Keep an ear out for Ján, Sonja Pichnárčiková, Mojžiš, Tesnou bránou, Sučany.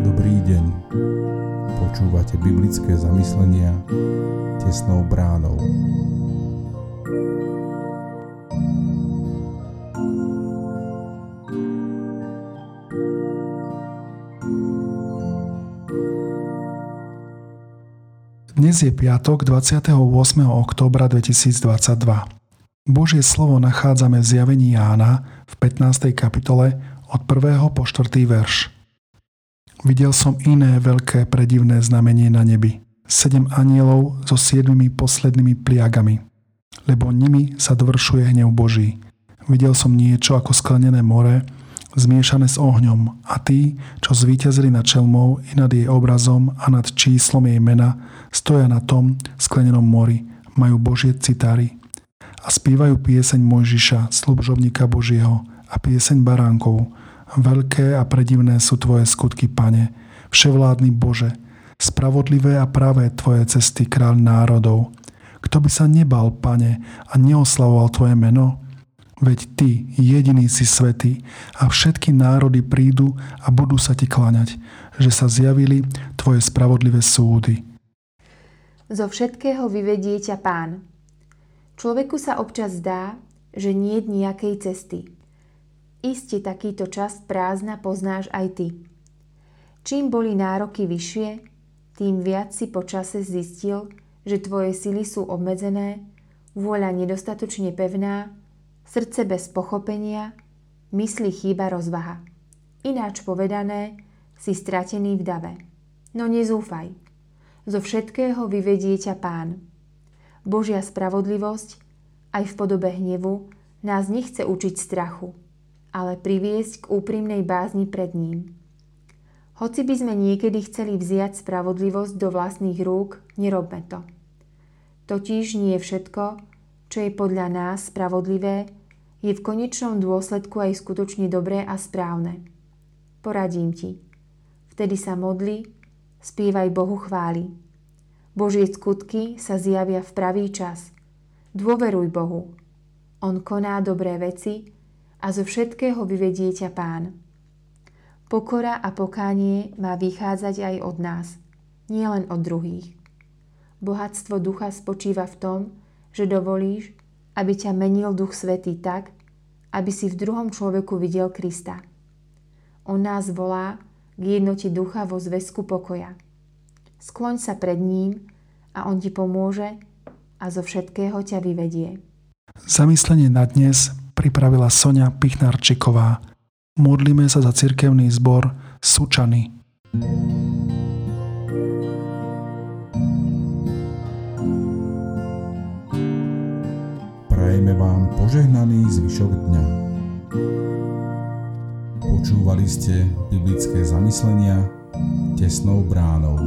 Dobrý deň. Počúvate biblické zamyslenia Tesnou bránou. Dnes je piatok 28. októbra 2022. Božie slovo nachádzame v zjavení Jána v 15. kapitole od 1. po 4. verš. Videl som iné veľké predivné znamenie na nebi. 7 anielov so 7 poslednými pliagami, lebo nimi sa dovršuje hnev Boží. Videl som niečo ako sklenené more, zmiešané s ohňom, a tí, čo zvíťazili nad čelmou i nad jej obrazom a nad číslom jej mena, stoja na tom sklenenom mori, majú Božie citári a spievajú pieseň Mojžiša, služobníka Božieho, a pieseň baránkov. Veľké a predivné sú tvoje skutky, Pane, vševládny Bože, spravodlivé a práve tvoje cesty, kráľ národov. Kto by sa nebal, Pane, a neoslavoval tvoje meno? Veď ty jediný si svätý a všetky národy prídu a budú sa ti kláňať, že sa zjavili tvoje spravodlivé súdy. Zo všetkého vyvedie ťa Pán. Človeku sa občas zdá, že nie je nejakej cesty. Iste takýto čas prázdna poznáš aj ty. Čím boli nároky vyššie, tým viac si po čase zistil, že tvoje sily sú obmedzené, vôľa nedostatočne pevná, srdce bez pochopenia, mysli chýba rozvaha. Ináč povedané, si stratený v dave. No nezúfaj. Zo všetkého vyvedie ťa Pán. Božia spravodlivosť, aj v podobe hnevu, nás nechce učiť strachu, ale priviesť k úprimnej bázni pred ním. Hoci by sme niekedy chceli vziať spravodlivosť do vlastných rúk, nerobme to. Totiž nie všetko, čo je podľa nás spravodlivé, je v konečnom dôsledku aj skutočne dobré a správne. Poradím ti. Vtedy sa modli, spievaj Bohu chvály. Božie skutky sa zjavia v pravý čas. Dôveruj Bohu. On koná dobré veci a zo všetkého vyvedie ťa Pán. Pokora a pokánie má vychádzať aj od nás, nielen od druhých. Bohatstvo ducha spočíva v tom, že dovolíš, aby ťa menil Duch Svätý tak, aby si v druhom človeku videl Krista. On nás volá k jednote ducha vo zväzku pokoja. Skloň sa pred ním a on ti pomôže a zo všetkého ťa vyvedie. Zamyslenie na dnes pripravila Sonja Pichnárčiková. Modlíme sa za cirkevný zbor Sučany. Prajeme vám požehnaný zvyšok dňa. Počúvali ste biblické zamyslenia Tesnou bránou.